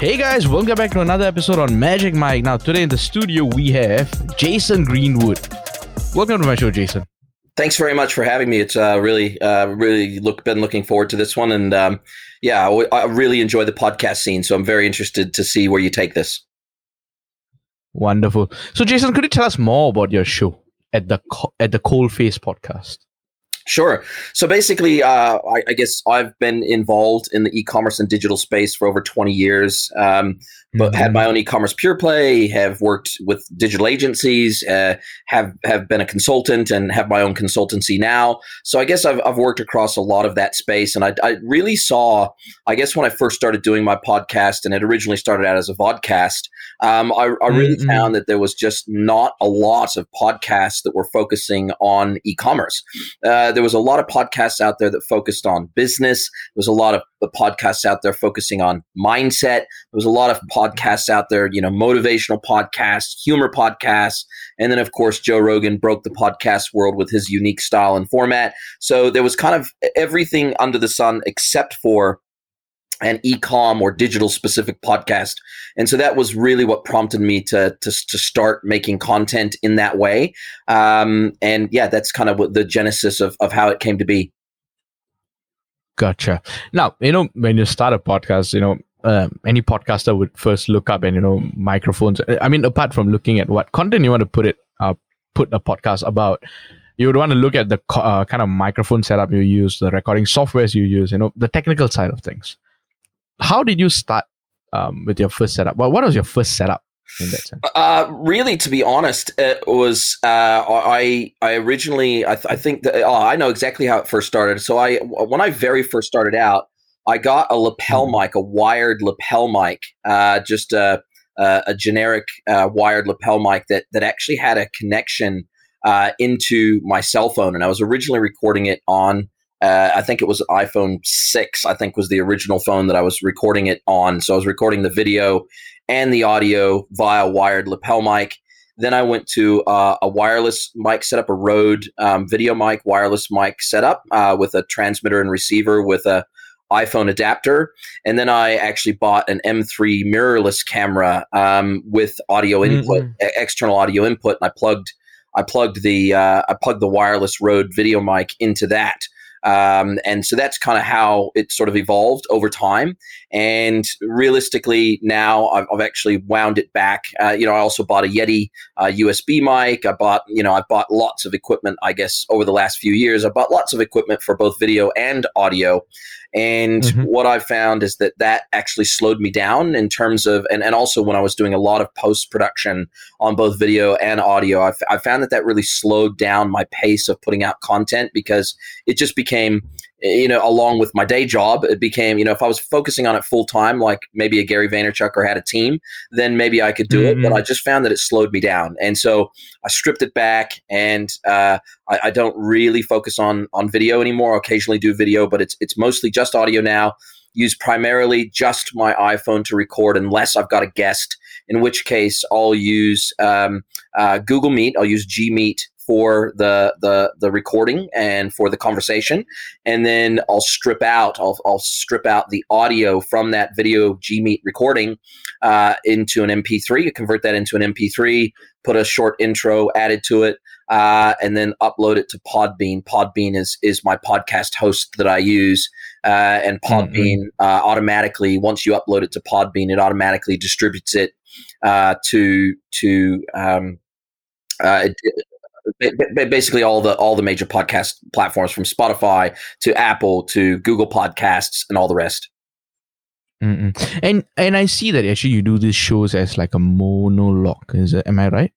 Hey guys, welcome back to another episode on Magic Mic. Now today in the studio we have Jason Greenwood. Welcome to my show, Jason. Thanks very much for having me. It's really been looking forward to this one, and I really enjoy the podcast scene, so I'm very interested to see where you take this. Wonderful. So Jason, could you tell us more about your show at the Coalface Podcast? Sure. So basically, I guess I've been involved in the e-commerce and digital space for over 20 years, but had my own e-commerce pure play, have worked with digital agencies, have been a consultant and have my own consultancy now. So I guess I've worked across a lot of that space. And I really saw, I guess when I first started doing my podcast, and it originally started out as a vodcast, I really found that there was just not a lot of podcasts that were focusing on e-commerce. There was a lot of podcasts out there that focused on business. There was a lot of podcasts out there focusing on mindset. There was a lot of podcasts out there, you know, motivational podcasts, humor podcasts. And then, of course, Joe Rogan broke the podcast world with his unique style and format. So there was kind of everything under the sun except for an e-com or digital specific podcast. And so that was really what prompted me to start making content in that way. That's kind of what the genesis of how it came to be. Gotcha. Now, you know, when you start a podcast, you know, any podcaster would first look up and, you know, microphones. I mean, apart from looking at what content you want to put a podcast about, you would want to look at the kind of microphone setup you use, the recording softwares you use, you know, the technical side of things. How did you start with your first setup? Well, what was your first setup in that sense? Really, to be honest, it was I know exactly how it first started. So when I very first started out, I got a lapel mic, a wired lapel mic, just a generic wired lapel mic that actually had a connection into my cell phone, and I was originally recording it on. I think it was iPhone 6, I think was the original phone that I was recording it on. So I was recording the video and the audio via wired lapel mic. Then I went to a wireless mic setup, a Rode video mic, wireless mic setup with a transmitter and receiver with a iPhone adapter. And then I actually bought an M3 mirrorless camera with audio input, external audio input. And I plugged the wireless Rode video mic into that. And so that's kind of how it sort of evolved over time. And realistically, now I've actually wound it back. I also bought a Yeti USB mic. I've bought lots of equipment, I guess, over the last few years. I bought lots of equipment for both video and audio. And what I found is that actually slowed me down in terms of, and also when I was doing a lot of post-production on both video and audio, I found that really slowed down my pace of putting out content, because it just became, you know, along with my day job, it became, you know, if I was focusing on it full time, like maybe a Gary Vaynerchuk or had a team, then maybe I could do it. But I just found that it slowed me down. And so I stripped it back, and I don't really focus on video anymore. I occasionally do video, but it's mostly just audio now. Use primarily just my iPhone to record unless I've got a guest, in which case I'll use Google Meet. I'll use G Meet for the recording and for the conversation, and then I'll strip out the audio from that video G-Meet recording into an MP3. You convert that into an MP3, put a short intro added to it, and then upload it to Podbean. Podbean is my podcast host that I use, and Podbean automatically, once you upload it to Podbean, it automatically distributes it basically all the major podcast platforms, from Spotify to Apple to Google Podcasts and all the rest. And I see that actually you do these shows as like a monologue. Am I right?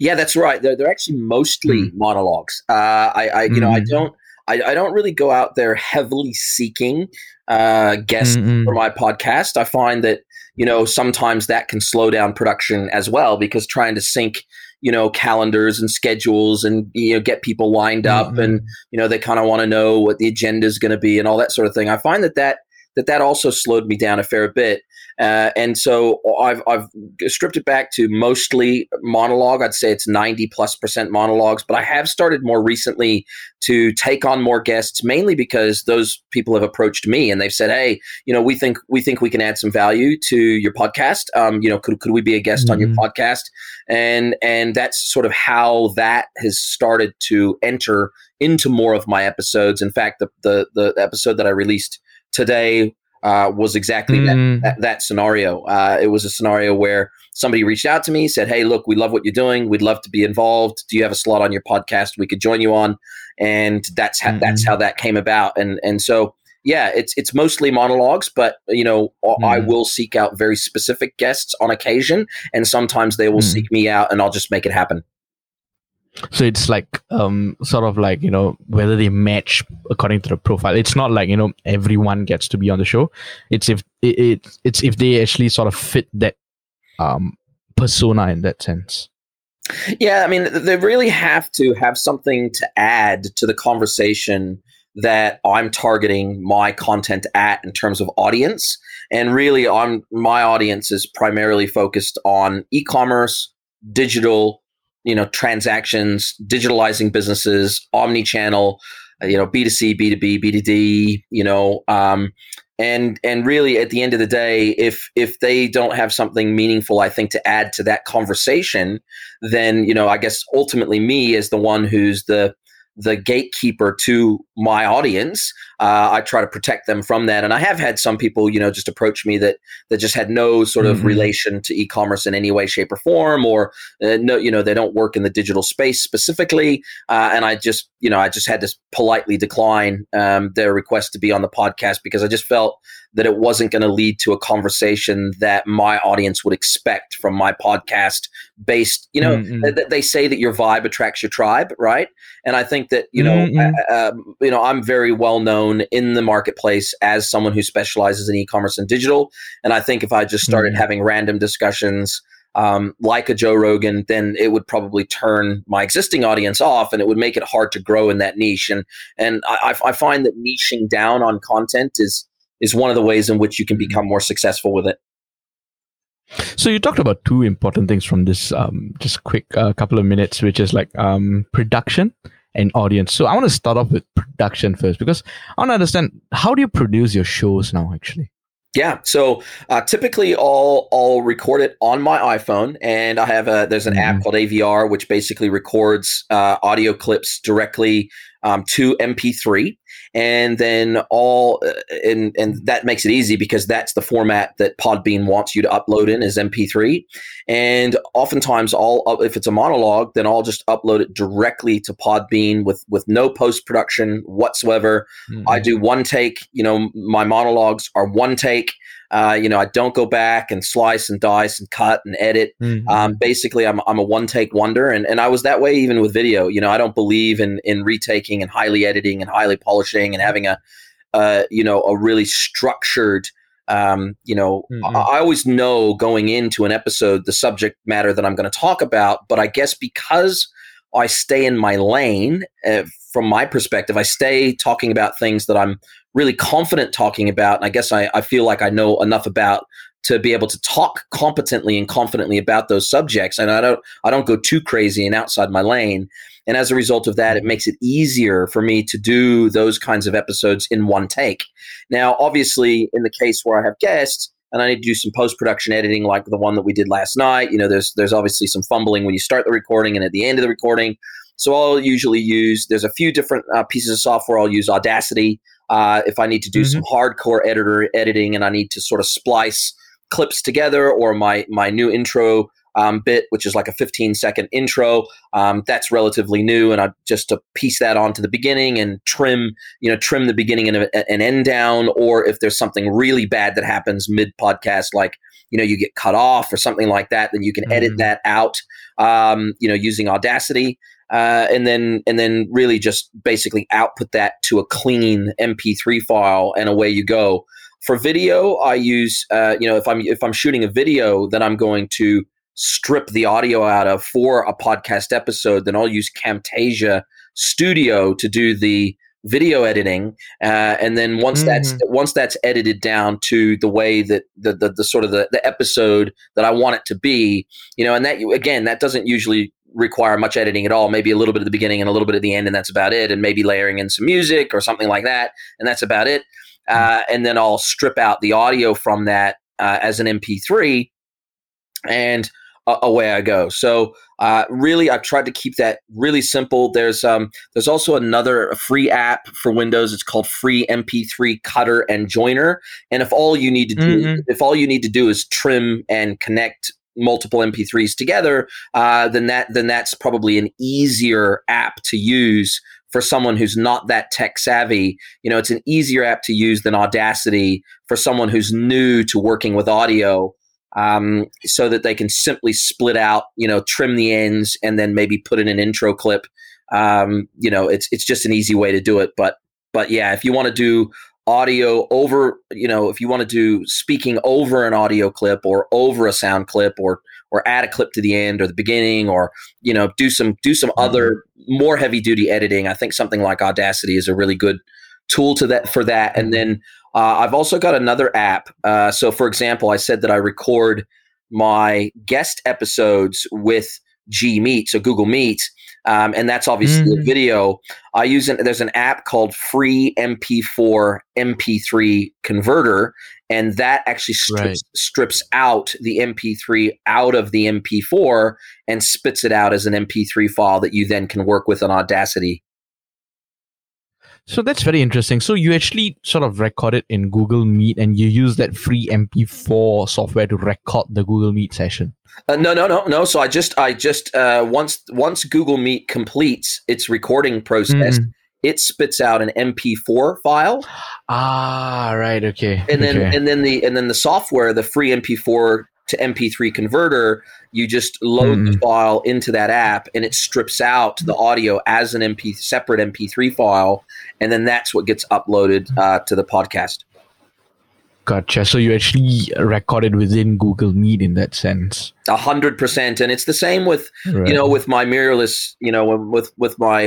Yeah, that's right. They're actually mostly monologues. I don't really go out there heavily seeking guests for my podcast. I find that, you know, sometimes that can slow down production as well, because trying to sync, you know, calendars and schedules and, you know, get people lined up and, you know, they kind of want to know what the agenda is going to be and all that sort of thing. I find that that also slowed me down a fair bit. And so I've stripped it back to mostly monologue. I'd say it's 90+% monologues, but I have started more recently to take on more guests, mainly because those people have approached me and they've said, "Hey, you know, we think we can add some value to your podcast. You know, could we be a guest on your podcast?" And that's sort of how that has started to enter into more of my episodes. In fact, the episode that I released today was exactly that scenario. It was a scenario where somebody reached out to me, said, "Hey, look, we love what you're doing. We'd love to be involved. Do you have a slot on your podcast we could join you on?" And that's how that came about. And so, yeah, it's mostly monologues, but you know, I will seek out very specific guests on occasion, and sometimes they will seek me out, and I'll just make it happen. So it's like sort of like, you know, whether they match according to the profile. It's not like, you know, everyone gets to be on the show. It's if it's if they actually sort of fit that persona in that sense. Yeah, I mean, they really have to have something to add to the conversation that I'm targeting my content at in terms of audience. And really, my audience is primarily focused on e-commerce, digital, you know, transactions, digitalizing businesses, omni-channel, you know, B2C, B2B, B2D, you know, and really at the end of the day, if they don't have something meaningful, I think, to add to that conversation, then, you know, I guess ultimately me as the one who's the gatekeeper to my audience, I try to protect them from that. And I have had some people, you know, just approach me that just had no sort of relation to e-commerce in any way, shape, or form, or no, you know, they don't work in the digital space specifically. And I just had to politely decline their request to be on the podcast, because I just felt that it wasn't going to lead to a conversation that my audience would expect from my podcast based, you know, they say that your vibe attracts your tribe, right? And I think that, you know, you know, I'm very well known in the marketplace as someone who specializes in e-commerce and digital. And I think if I just started having random discussions like a Joe Rogan, then it would probably turn my existing audience off, and it would make it hard to grow in that niche. And I find that niching down on content is one of the ways in which you can become more successful with it. So you talked about two important things from this just quick couple of minutes, which is like production and audience. So I want to start off with production first, because I want to understand, how do you produce your shows now, actually? Yeah, so typically I'll record it on my iPhone, and I have there's an app called AVR, which basically records audio clips directly to MP3, and then and that makes it easy, because that's the format that Podbean wants you to upload in, is MP3. And oftentimes if it's a monologue, then I'll just upload it directly to Podbean with no post-production whatsoever. I do one take, you know, my monologues are one take. You know, I don't go back and slice and dice and cut and edit. Basically, I'm a one-take wonder, and I was that way even with video. You know, I don't believe in retaking and highly editing and highly polishing and having a really structured. I always know going into an episode the subject matter that I'm going to talk about, but I guess because I stay in my lane, from my perspective, I stay talking about things that I'm really confident talking about. And I guess I feel like I know enough about to be able to talk competently and confidently about those subjects. And I don't go too crazy and outside my lane. And as a result of that, it makes it easier for me to do those kinds of episodes in one take. Now, obviously, in the case where I have guests, and I need to do some post-production editing like the one that we did last night. You know, there's obviously some fumbling when you start the recording and at the end of the recording. So I'll usually use, there's a few different pieces of software. I'll use Audacity if I need to do some hardcore editing and I need to sort of splice clips together, or my new intro bit, which is like a 15-second intro. That's relatively new, and I just to piece that onto the beginning and trim the beginning and end down. Or if there's something really bad that happens mid-podcast, like, you know, you get cut off or something like that, then you can edit that out, you know, using Audacity. And then really just basically output that to a clean MP3 file, and away you go. For video, I use, you know, if I'm shooting a video that I'm going to strip the audio out of for a podcast episode, then I'll use Camtasia Studio to do the video editing, and then once that's edited down to the way that the sort of the episode that I want it to be, you know, and that again, that doesn't usually require much editing at all, maybe a little bit at the beginning and a little bit at the end, and that's about it, and maybe layering in some music or something like that, and that's about it. And then I'll strip out the audio from that as an MP3, and away I go. So really, I've tried to keep that really simple. There's also another free app for Windows. It's called Free MP3 Cutter and Joiner. And if all you need to do, is trim and connect multiple MP3s together, then that's probably an easier app to use for someone who's not that tech savvy. You know, it's an easier app to use than Audacity for someone who's new to working with audio. So that they can simply split out, you know, trim the ends and then maybe put in an intro clip. You know, it's just an easy way to do it. But yeah, if you want to do audio over, you know, if you want to do speaking over an audio clip or over a sound clip or add a clip to the end or the beginning or, you know, do some other more heavy duty editing, I think something like Audacity is a really good tool to that for that. And then I've also got another app. So, for example, I said that I record my guest episodes with G Meet, so Google Meet, and that's obviously a video. There's an app called Free MP4 MP3 Converter, and that actually strips out the MP3 out of the MP4 and spits it out as an MP3 file that you then can work with on Audacity. So that's very interesting. So you actually sort of record it in Google Meet and you use that free MP4 software to record the Google Meet session. No. So I just once Google Meet completes its recording process, it spits out an MP4 file. Ah, right. Okay. And then the software, the free MP4 to MP3 converter, you just load the file into that app and it strips out the audio as an separate MP3 file. And then that's what gets uploaded to the podcast. Gotcha. So you actually recorded within Google Meet in that sense. 100%. And it's the same with, you know, with my mirrorless, you know, with my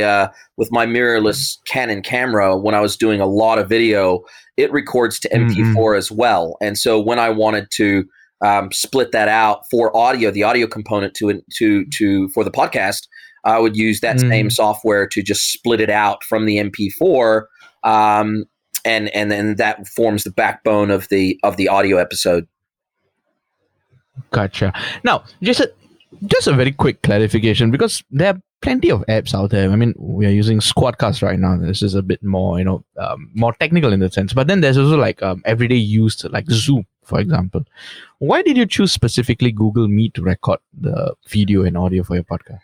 mirrorless Canon camera, when I was doing a lot of video, it records to MP4 as well. And so when I wanted to, split that out for audio, the audio component to for the podcast, I would use that same software to just split it out from the MP4, and then that forms the backbone of the audio episode. Gotcha. Now, just a very quick clarification, because there are plenty of apps out there. I mean, we are using Squadcast right now. This is a bit more, you know, more technical in that sense. But then there's also like everyday use, like Zoom, for example. Why did you choose specifically Google Meet to record the video and audio for your podcast?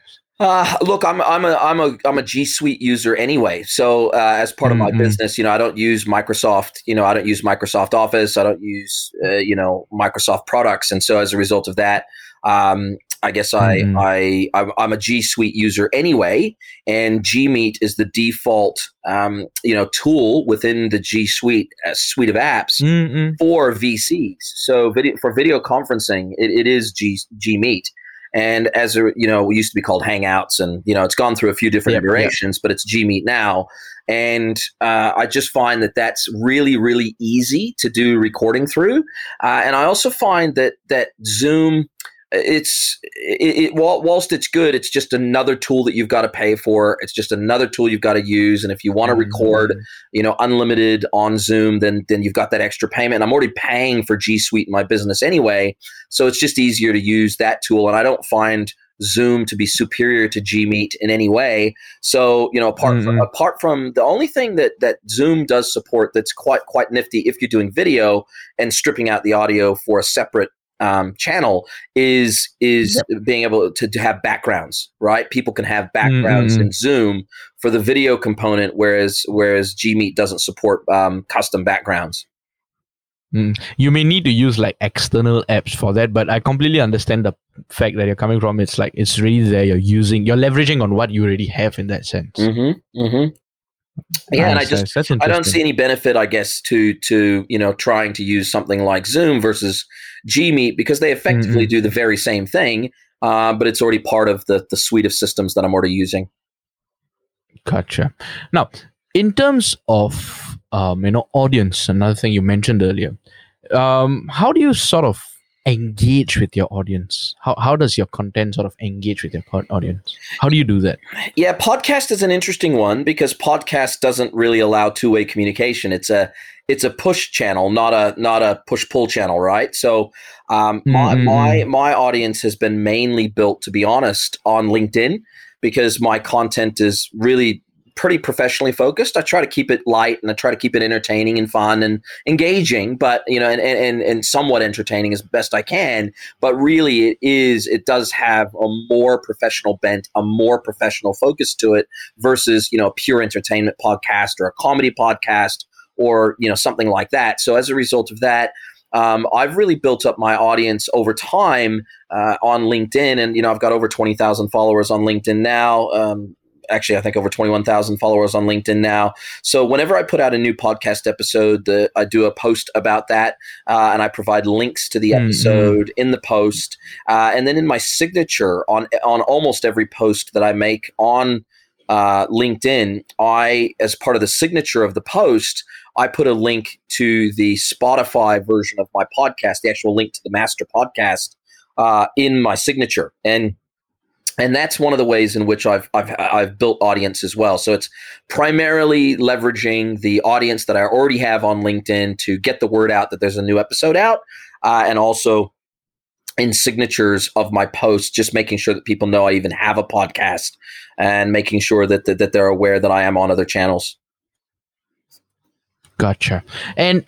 Look, I'm a G Suite user anyway. So as part of my business, you know, I don't use Microsoft. You know, I don't use Microsoft Office. I don't use you know, Microsoft products. And so as a result of that, I guess I'm a G Suite user anyway, and G Meet is the default you know, tool within the G Suite suite of apps for VCs. So for video conferencing, it is G Meet, and as a, you know, it used to be called Hangouts, and you know, it's gone through a few different iterations, but it's G Meet now. And I just find that that's really, really easy to do recording through, and I also find that Zoom, whilst it's good, it's just another tool that you've got to pay for. It's just another tool you've got to use. And if you want to record, you know, unlimited on Zoom, then you've got that extra payment. And I'm already paying for G Suite in my business anyway, so it's just easier to use that tool. And I don't find Zoom to be superior to G Meet in any way. So, you know, apart from the only thing that Zoom does support that's quite nifty if you're doing video and stripping out the audio for a separate channel is being able to have backgrounds, right? People can have backgrounds in Zoom for the video component, whereas G Meet doesn't support custom backgrounds. You may need to use like external apps for that, but I completely understand the fact that you're coming from. It's like, it's really there. You're leveraging on what you already have in that sense. Yeah, nice, and I don't see any benefit, I guess, to you know, trying to use something like Zoom versus G Meet, because they effectively do the very same thing, but it's already part of the suite of systems that I'm already using. Gotcha. Now, In terms of audience, another thing you mentioned earlier, how do you sort of engage with your audience? How does your content sort of engage with your audience? How do you do that? Yeah, podcast is an interesting one because podcast doesn't really allow two-way communication. It's a push channel, not a push-pull channel, right? So my audience has been mainly built, to be honest, on LinkedIn because my content is really pretty professionally focused. I try to keep it light and I try to keep it entertaining and fun and engaging, but and somewhat entertaining as best I can. But really it does have a more professional bent, a more professional focus to it versus, a pure entertainment podcast or a comedy podcast or, something like that. So as a result of that, I've really built up my audience over time on LinkedIn, and, I've got over 20,000 followers on LinkedIn now. Actually, I think over 21,000 followers on LinkedIn now. So whenever I put out a new podcast episode, I do a post about that, and I provide links to the episode in the post. And then in my signature on almost every post that I make on LinkedIn, as part of the signature of the post, I put a link to the Spotify version of my podcast, the actual link to the master podcast in my signature. And that's one of the ways in which I've built audience as well. So it's primarily leveraging the audience that I already have on LinkedIn to get the word out that there's a new episode out, and also in signatures of my posts, just making sure that people know I even have a podcast and making sure that they're aware that I am on other channels. Gotcha. And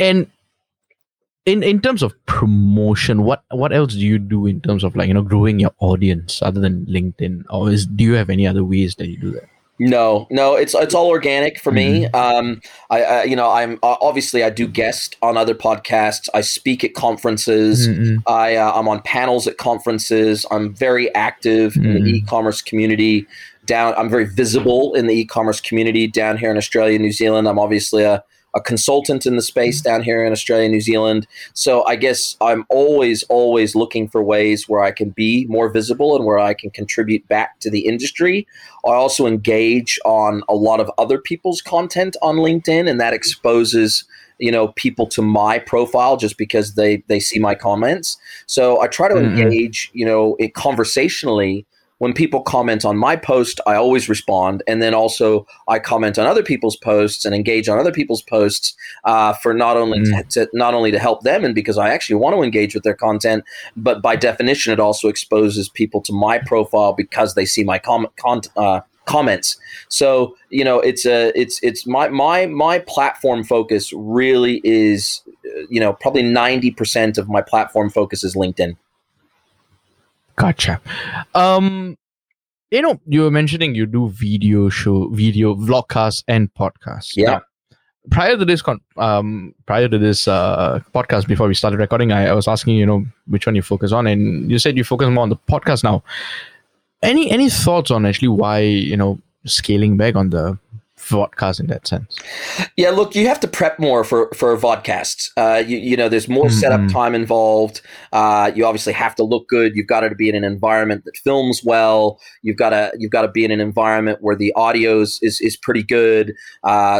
in terms of promotion, what else do you do in terms of growing your audience other than LinkedIn, or do you have any other ways that you do that? No, it's all organic for me. I'm obviously I do guest on other podcasts. I speak at conferences. I'm on panels at conferences. I'm very active in the e-commerce community. I'm very visible in the e-commerce community down here in Australia and New Zealand. I'm obviously a consultant in the space down here in Australia and New Zealand. So I guess I'm always looking for ways where I can be more visible and where I can contribute back to the industry. I also engage on a lot of other people's content on LinkedIn, and that exposes people to my profile just because they see my comments. So I try to engage, conversationally. When people comment on my post, I always respond, and then also I comment on other people's posts and engage on other people's posts for not only to help them, and because I actually want to engage with their content, but by definition, it also exposes people to my profile because they see my comments. So it's my platform focus really is probably 90% of my platform focus is LinkedIn. Gotcha. You were mentioning you do video vlogcasts and podcasts. Yeah. Now, prior to this podcast, before we started recording, I was asking which one you focus on, and you said you focus more on the podcast now. Any thoughts on actually why scaling back on the vodcasts in that sense? Yeah, look, you have to prep more for vodcasts. There's more setup time involved. You obviously have to look good. You've got to be in an environment that films well. You've got to be in an environment where the audio is pretty good.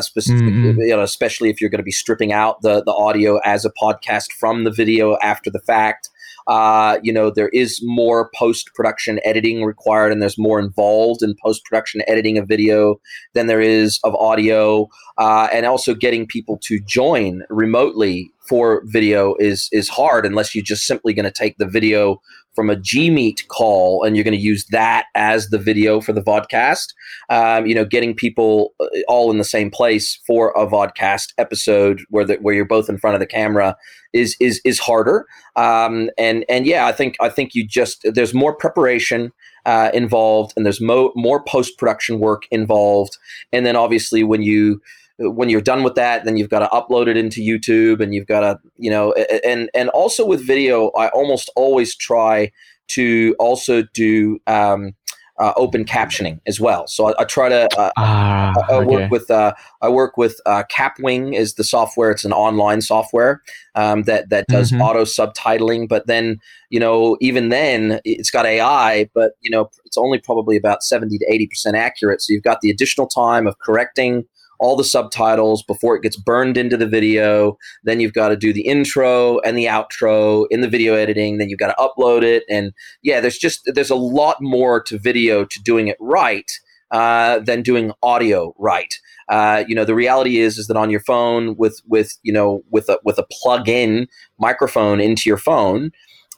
Specifically, especially if you're going to be stripping out the audio as a podcast from the video after the fact. There is more post-production editing required, and there's more involved in post-production editing of video than there is of audio. And also getting people to join remotely for video is hard unless you're just simply going to take the video from a G Meet call and you're going to use that as the video for the vodcast. Getting people all in the same place for a vodcast episode where you're both in front of the camera is harder. I think there's more preparation involved, and there's more post-production work involved. And then obviously when you're done with that, then you've got to upload it into YouTube, and you've got to, and also with video, I almost always try to also do open captioning as well. So I try to I work with Capwing is the software. It's an online software that does auto subtitling. But then even then it's got AI, but it's only probably about 70 to 80% accurate. So you've got the additional time of correcting all the subtitles before it gets burned into the video. Then you've got to do the intro and the outro in the video editing. Then you've got to upload it. And yeah, there's a lot more to video, to doing it right, than doing audio right. The reality is that on your phone with a plug-in microphone into your phone,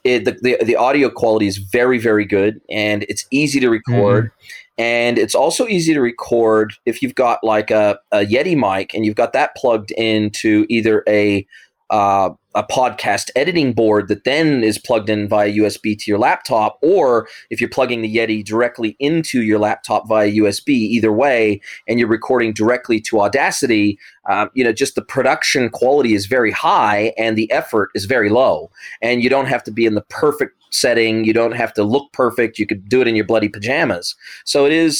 the audio quality is very, very good, and it's easy to record. And it's also easy to record if you've got like a Yeti mic and you've got that plugged into either a podcast editing board that then is plugged in via USB to your laptop, or if you're plugging the Yeti directly into your laptop via USB, either way, and you're recording directly to Audacity, just the production quality is very high and the effort is very low. And you don't have to be in the perfect setting. You don't have to look perfect. You could do it in your bloody pajamas. So it is,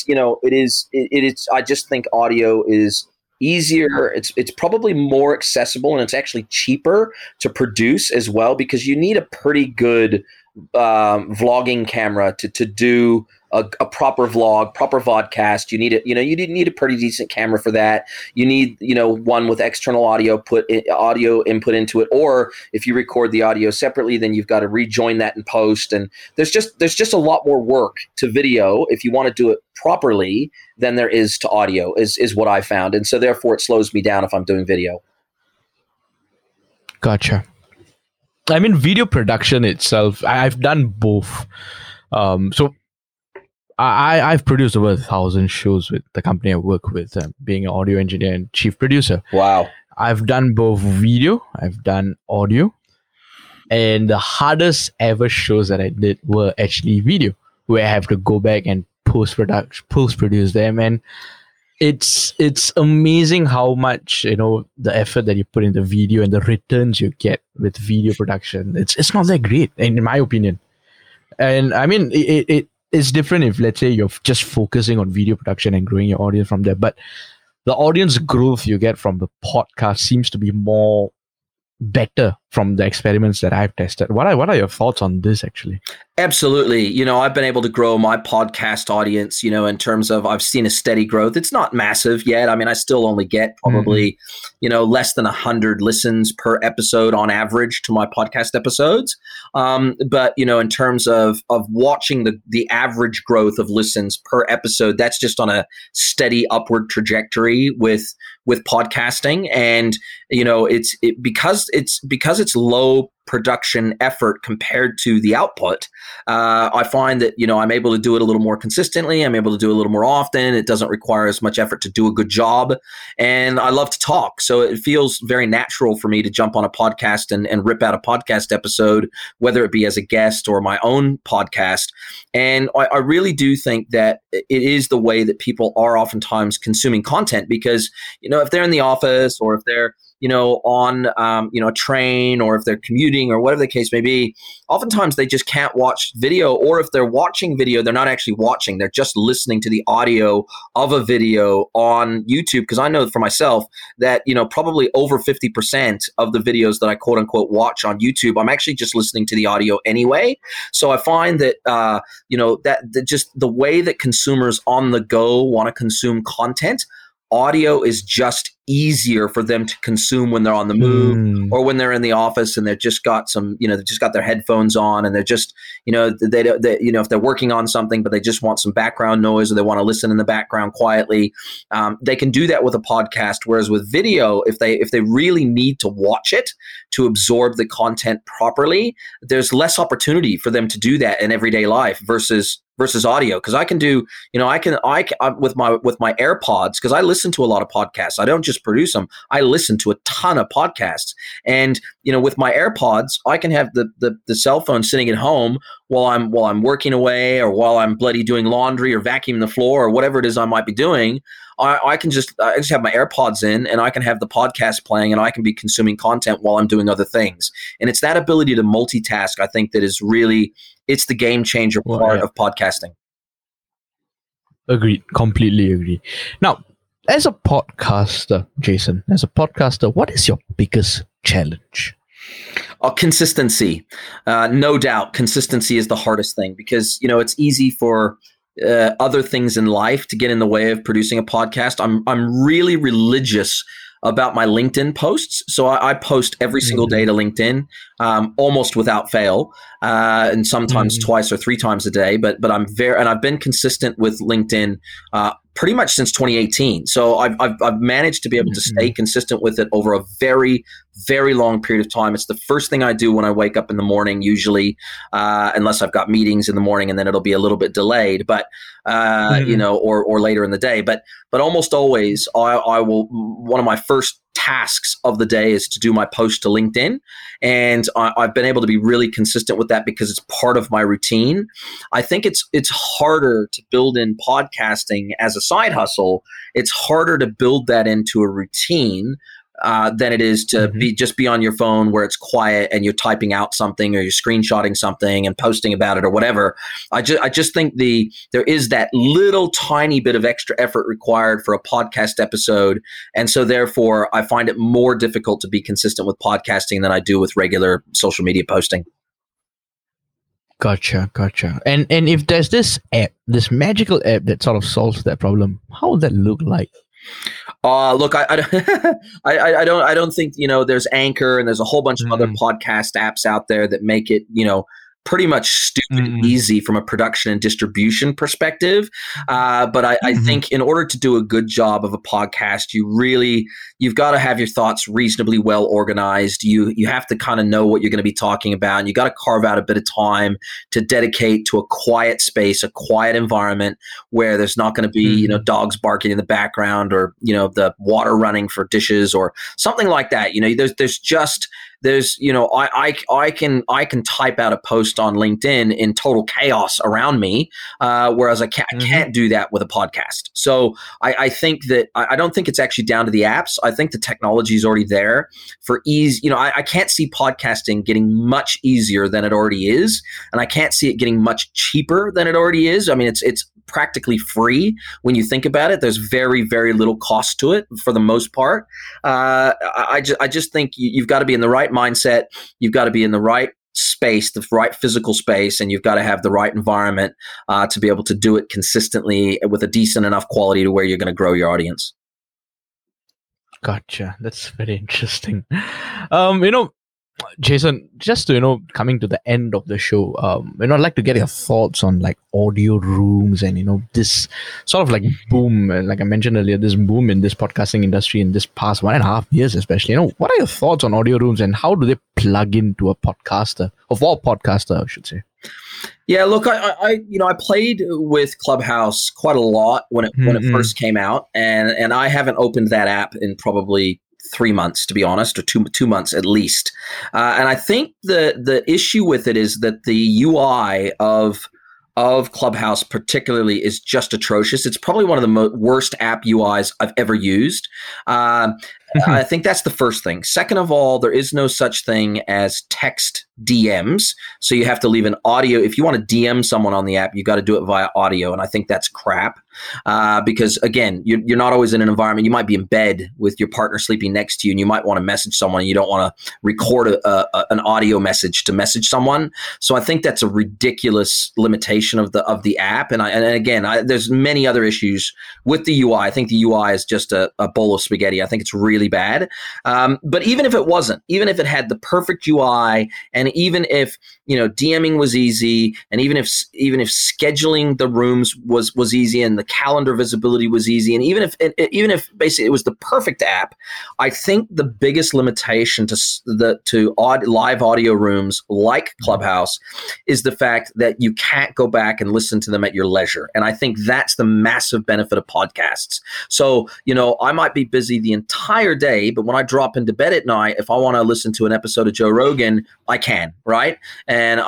I just think audio is easier. It's probably more accessible, and it's actually cheaper to produce as well, because you need a pretty good vlogging camera to do a proper vlog, proper vodcast. You need a pretty decent camera for that. You need one with external audio input into it, or if you record the audio separately, then you've got to rejoin that in post. And there's just a lot more work to video if you want to do it properly than there is to audio, is what I found. And so therefore it slows me down if I'm doing video. Gotcha. I mean, video production itself, I've done both. So I've produced over 1,000 shows with the company I work with, being an audio engineer and chief producer. Wow. I've done both video, I've done audio, and the hardest ever shows that I did were actually video, where I have to go back and post-produce them. And it's amazing how much the effort that you put into video and the returns you get with video production. It's not that great, in my opinion. And I mean, it's different if, let's say, you're just focusing on video production and growing your audience from there, but the audience growth you get from the podcast seems to be more better from the experiments that I've tested. What are your thoughts on this, actually? Absolutely. I've been able to grow my podcast audience, in terms of, I've seen a steady growth. It's not massive yet. I mean, I still only get probably, less than 100 listens per episode on average to my podcast episodes. But, in terms of watching the average growth of listens per episode, that's just on a steady upward trajectory with podcasting. And, because it's low production effort compared to the output, I find that, I'm able to do it a little more consistently. I'm able to do it a little more often. It doesn't require as much effort to do a good job. And I love to talk. So it feels very natural for me to jump on a podcast and rip out a podcast episode, whether it be as a guest or my own podcast. And I really do think that it is the way that people are oftentimes consuming content, because, if they're in the office, or if they're, on, a train, or if they're commuting, or whatever the case may be, oftentimes they just can't watch video. Or if they're watching video, they're not actually watching. They're just listening to the audio of a video on YouTube. Because I know for myself that, probably over 50% of the videos that I quote unquote watch on YouTube, I'm actually just listening to the audio anyway. So I find that, that just the way that consumers on the go want to consume content, audio is just easier for them to consume when they're on the move or when they're in the office and they've just got they've just got their headphones on, and they're just, if they're working on something, but they just want some background noise, or they want to listen in the background quietly. They can do that with a podcast. Whereas with video, if they really need to watch it to absorb the content properly, there's less opportunity for them to do that in everyday life versus audio. Because I can do, I with my AirPods, because I listen to a lot of podcasts. I don't just produce them. I listen to a ton of podcasts. And, with my AirPods, I can have the cell phone sitting at home while I'm working away, or while I'm bloody doing laundry or vacuuming the floor or whatever it is I might be doing. I just have my AirPods in, and I can have the podcast playing, and I can be consuming content while I'm doing other things. And it's that ability to multitask, I think, that is really, it's the game changer part of podcasting. Agreed. Completely agree. Now, as a podcaster, Jason, what is your biggest challenge? Consistency. No doubt. Consistency is the hardest thing, because, it's easy for other things in life to get in the way of producing a podcast. I'm really religious about my LinkedIn posts. So I post every single day to LinkedIn, almost without fail, and sometimes twice or three times a day. But I'm very, and I've been consistent with LinkedIn pretty much since 2018. So I've managed to be able to stay consistent with it over a very, very long period of time. It's the first thing I do when I wake up in the morning, usually, unless I've got meetings in the morning, and then it'll be a little bit delayed, but you know, or later in the day. But almost always, I will. One of my first tasks of the day is to do my post to LinkedIn, and I've been able to be really consistent with that because it's part of my routine. I think it's harder to build in podcasting as a side hustle. It's harder to build that into a routine than it is to be on your phone where it's quiet and you're typing out something or you're screenshotting something and posting about it or whatever. I just think there is that little tiny bit of extra effort required for a podcast episode, and so therefore I find it more difficult to be consistent with podcasting than I do with regular social media posting. Gotcha. And if there's this app, this magical app that sort of solves that problem, how would that look like? Look, I don't think, you know, there's Anchor and there's a whole bunch of other podcast apps out there that make it, you know, pretty much stupid easy from a production and distribution perspective. But I think in order to do a good job of a podcast, you've got to have your thoughts reasonably well organized. You have to kind of know what you're going to be talking about, and you got to carve out a bit of time to dedicate to a quiet space, a quiet environment where there's not going to be, you know, dogs barking in the background, or, you know, the water running for dishes or something like that. You know, there's you know, I can type out a post on LinkedIn in total chaos around me, whereas I can't do that with a podcast. So I think that I don't think it's actually down to the apps. I think the technology is already there for ease. You know, I can't see podcasting getting much easier than it already is, and I can't see it getting much cheaper than it already is. I mean, it's practically free when you think about it. There's very, very little cost to it for the most part. I just think you've got to be in the right mindset. You've got to be in the right space, the right physical space, and you've got to have the right environment to be able to do it consistently with a decent enough quality to where you're going to grow your audience. Gotcha. That's very interesting. You know, Jason, just to, you know, coming to the end of the show, you know, I'd like to get your thoughts on like audio rooms and, you know, this sort of like boom, like I mentioned earlier, this boom in this podcasting industry in this past 1.5 years, especially. You know, what are your thoughts on audio rooms and how do they plug into a podcaster, of all podcaster, I should say? Yeah, look, I played with Clubhouse quite a lot when it first came out, and I haven't opened that app in probably 3 months, to be honest, or two months at least. And I think the issue with it is that the UI of Clubhouse particularly is just atrocious. It's probably one of the worst app UIs I've ever used. I think that's the first thing. Second of all, there is no such thing as text DMs. So you have to leave an audio. If you want to DM someone on the app, you got to do it via audio. And I think that's crap because, again, you're not always in an environment. You might be in bed with your partner sleeping next to you, and you might want to message someone. You don't want to record an audio message to message someone. So I think that's a ridiculous limitation of the app. And again, there's many other issues with the UI. I think the UI is just a bowl of spaghetti. I think it's really bad. But even if it wasn't, even if it had the perfect UI, and even if, you know, DMing was easy, and even if scheduling the rooms was easy, and the calendar visibility was easy, and even if basically it was the perfect app, I think the biggest limitation to live audio rooms like Clubhouse is the fact that you can't go back and listen to them at your leisure. And I think that's the massive benefit of podcasts. So, you know, I might be busy the entire day, but when I drop into bed at night, if I want to listen to an episode of Joe Rogan, I can, right? And and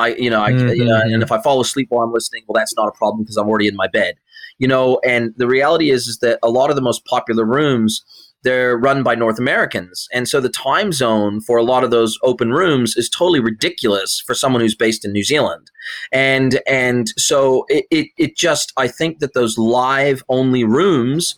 if I fall asleep while I'm listening, well, that's not a problem because I'm already in my bed, you know. And the reality is that a lot of the most popular rooms, they're run by North Americans, and so the time zone for a lot of those open rooms is totally ridiculous for someone who's based in New Zealand, and so it just I think that those live only rooms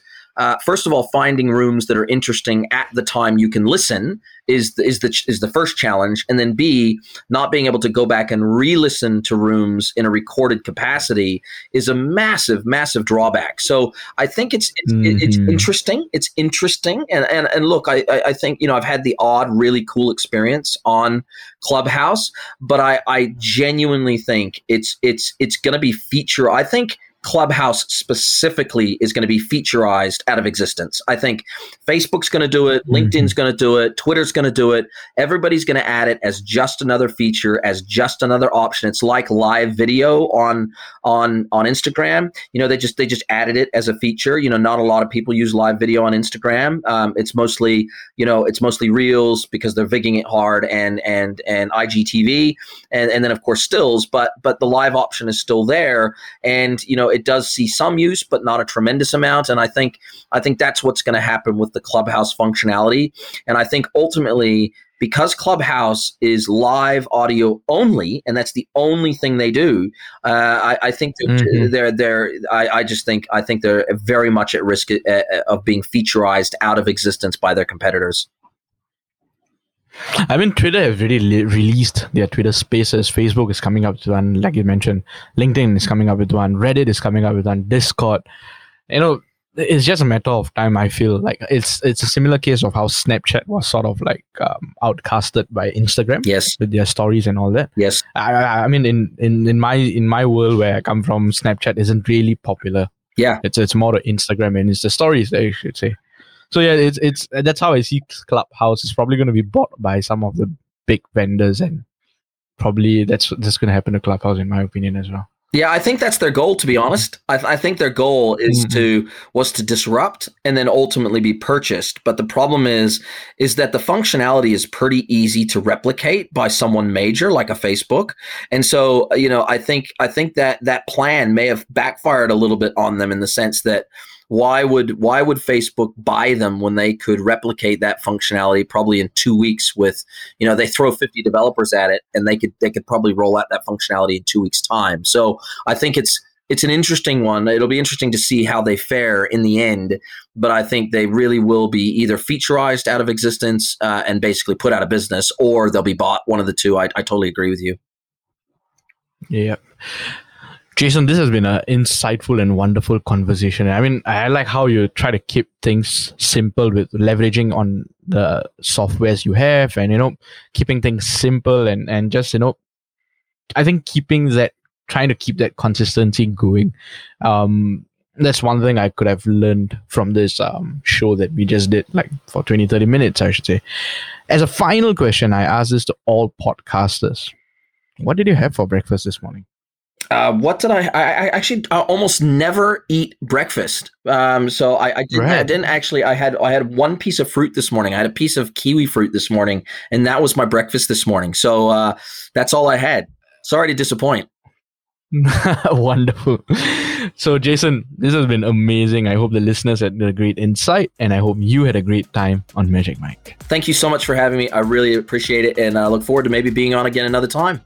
First of all, finding rooms that are interesting at the time you can listen is the first challenge. And then B, not being able to go back and re-listen to rooms in a recorded capacity is a massive, massive drawback. So I think it's interesting. It's interesting. And look, I think, I've had the odd, really cool experience on Clubhouse, but I genuinely think it's going to be feature. I think Clubhouse specifically is going to be featurized out of existence. I think Facebook's going to do it. LinkedIn's going to do it. Twitter's going to do it. Everybody's going to add it as just another feature, as just another option. It's like live video on Instagram. They just added it as a feature. Not a lot of people use live video on Instagram. It's mostly Reels because they're vigging it hard and IGTV and then of course stills. But the live option is still there. And it does see some use, but not a tremendous amount. And I think that's what's going to happen with the Clubhouse functionality. And I think ultimately, because Clubhouse is live audio only, and that's the only thing they do, I think they're. I think they're very much at risk of being featurized out of existence by their competitors. Twitter have really released their Twitter Spaces. Facebook is coming up with one, like you mentioned. LinkedIn is coming up with one. Reddit is coming up with one. Discord. It's just a matter of time, I feel. Like it's a similar case of how Snapchat was sort of like outcasted by Instagram. Yes. With their stories and all that. Yes. In my world where I come from, Snapchat isn't really popular. Yeah. It's more the Instagram and it's the stories that you should say. So yeah, it's that's how I see Clubhouse. It's probably going to be bought by some of the big vendors, and probably that's going to happen to Clubhouse, in my opinion, as well. Yeah, I think that's their goal. To be honest, I think their goal is to disrupt and then ultimately be purchased. But the problem is that the functionality is pretty easy to replicate by someone major like a Facebook, and so I think that plan may have backfired a little bit on them in the sense that. Why would Facebook buy them when they could replicate that functionality probably in 2 weeks with, they throw 50 developers at it and they could probably roll out that functionality in 2 weeks time. So I think it's an interesting one. It'll be interesting to see how they fare in the end, but I think they really will be either featurized out of existence and basically put out of business, or they'll be bought, one of the two. I totally agree with you. Yeah. Jason, this has been an insightful and wonderful conversation. I like how you try to keep things simple with leveraging on the softwares you have and, keeping things simple and just, I think trying to keep that consistency going. That's one thing I could have learned from this show that we just did, like for 20, 30 minutes, I should say. As a final question, I ask this to all podcasters. What did you have for breakfast this morning? I almost never eat breakfast. I had one piece of fruit this morning. I had a piece of kiwi fruit this morning, and that was my breakfast this morning. So that's all I had. Sorry to disappoint. Wonderful. So Jason, this has been amazing. I hope the listeners had a great insight, and I hope you had a great time on Magic Mic. Thank you so much for having me. I really appreciate it, and I look forward to maybe being on again another time.